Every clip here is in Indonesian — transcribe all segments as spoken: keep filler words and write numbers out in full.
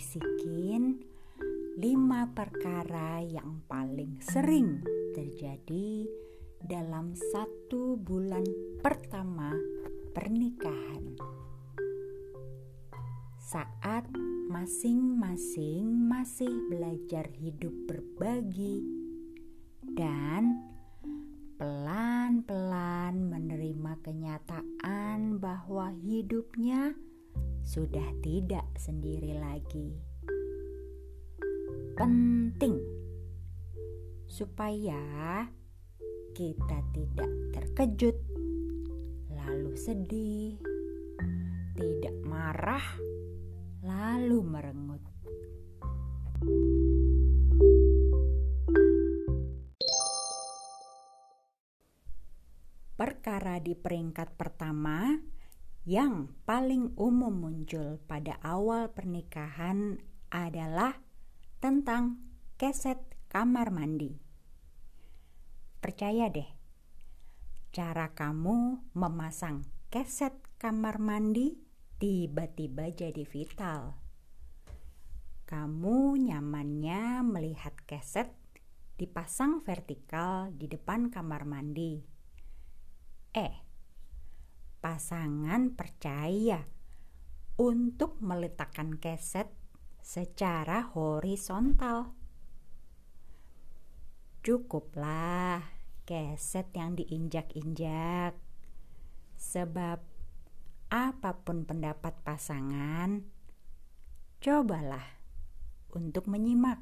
bisikin lima perkara yang paling sering terjadi dalam satu bulan pertama pernikahan saat masing-masing masih belajar hidup berbagi dan pelan-pelan menerima kenyataan bahwa hidupnya sudah tidak sendiri lagi. Penting supaya kita tidak terkejut, lalu sedih, tidak marah, lalu merengut. Perkara di peringkat pertama yang paling umum muncul pada awal pernikahan adalah tentang keset kamar mandi. Percaya deh, cara kamu memasang keset kamar mandi tiba-tiba jadi vital. Kamu nyamannya melihat keset dipasang vertikal di depan kamar mandi. Eh, pasangan percaya untuk meletakkan keset secara horizontal. Cukuplah keset yang diinjak-injak, sebab apapun pendapat pasangan, cobalah untuk menyimak.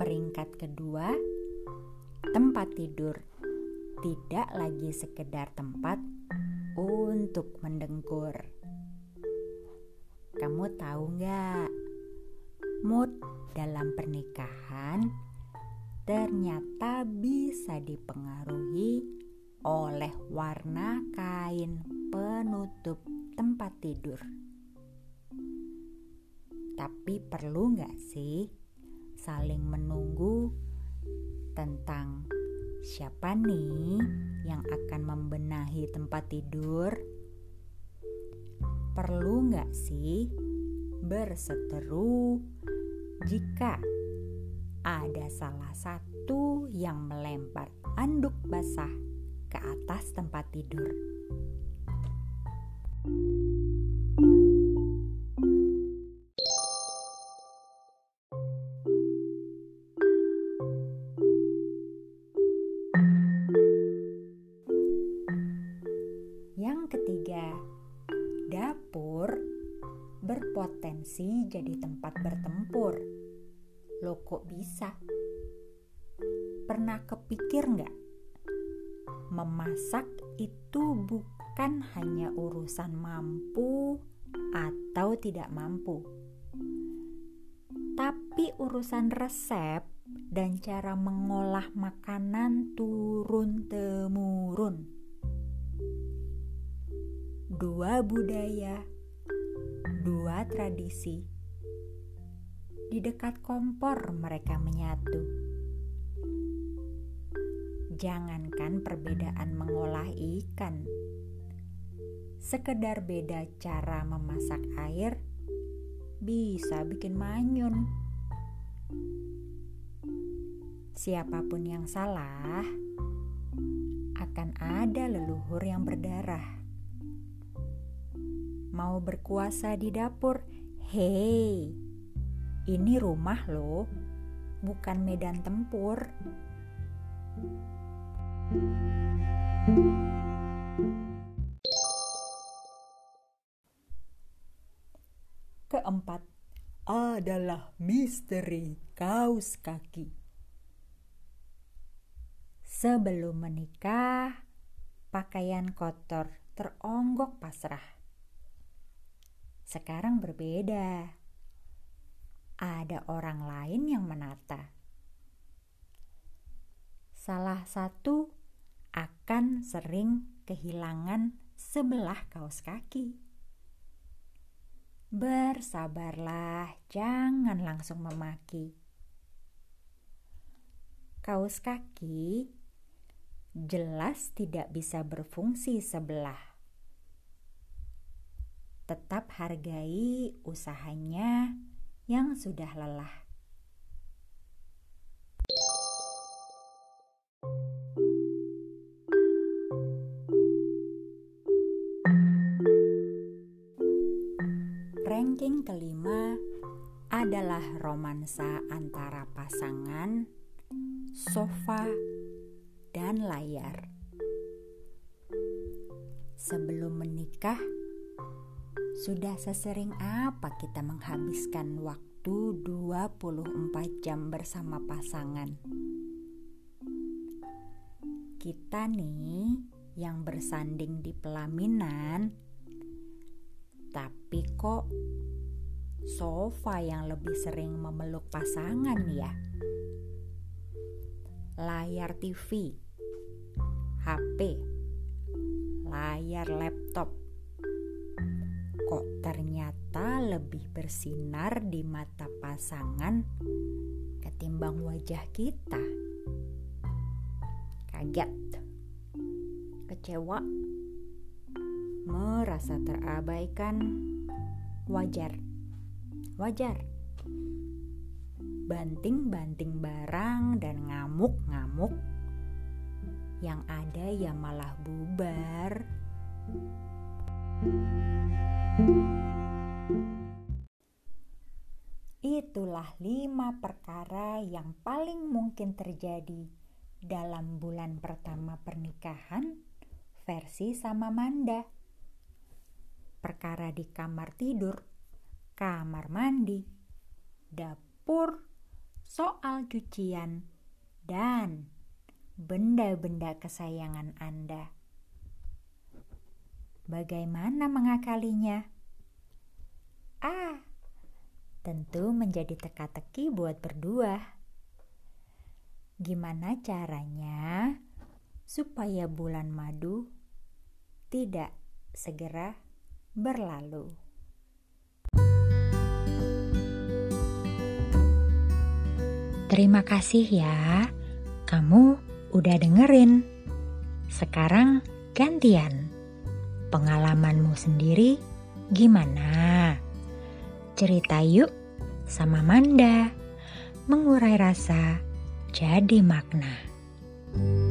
Peringkat kedua, tempat tidur tidak lagi sekedar tempat untuk mendengkur. Kamu tahu nggak, mood dalam pernikahan ternyata bisa dipengaruhi oleh warna kain penutup tempat tidur. Tapi perlu nggak sih saling menunggu tentang siapa nih yang akan membenahi tempat tidur? Perlu nggak sih berseteru jika ada salah satu yang melempar anduk basah ke atas tempat tidur? Ketiga, dapur berpotensi jadi tempat bertempur. Lo kok bisa? Pernah kepikir nggak? Memasak itu bukan hanya urusan mampu atau tidak mampu, tapi urusan resep dan cara mengolah makanan turun-temurun. Dua budaya, dua tradisi. Di dekat kompor mereka menyatu. Jangankan perbedaan mengolah ikan, sekedar beda cara memasak air bisa bikin manyun. Siapapun yang salah, akan ada leluhur yang berdarah. Mau berkuasa di dapur? Hei, ini rumah loh, bukan medan tempur. Keempat adalah misteri kaos kaki. Sebelum menikah, pakaian kotor teronggok pasrah. Sekarang berbeda. Ada orang lain yang menata. Salah satu akan sering kehilangan sebelah kaos kaki. Bersabarlah, jangan langsung memaki. Kaos kaki jelas tidak bisa berfungsi sebelah. Tetap hargai usahanya yang sudah lelah. Ranking kelima adalah romansa antara pasangan, sofa, dan layar. Sebelum menikah, sudah sesering apa kita menghabiskan waktu dua puluh empat jam bersama pasangan? Kita nih yang bersanding di pelaminan, tapi kok sofa yang lebih sering memeluk pasangan ya? Layar T V, H P, layar laptop, kok ternyata lebih bersinar di mata pasangan ketimbang wajah kita. Kaget, kecewa, merasa terabaikan, wajar, wajar. Banting-banting barang dan ngamuk-ngamuk, yang ada ya malah bubar. Itulah lima perkara yang paling mungkin terjadi dalam bulan pertama pernikahan versi Sama Manda. Perkara di kamar tidur, kamar mandi, dapur, soal cucian, dan benda-benda kesayangan Anda. Bagaimana mengakalinya? Ah, tentu menjadi teka-teki buat berdua. Gimana caranya supaya bulan madu tidak segera berlalu. Terima kasih ya, kamu udah dengerin. Sekarang gantian. Pengalamanmu sendiri gimana? Cerita yuk sama Manda. Mengurai rasa jadi makna.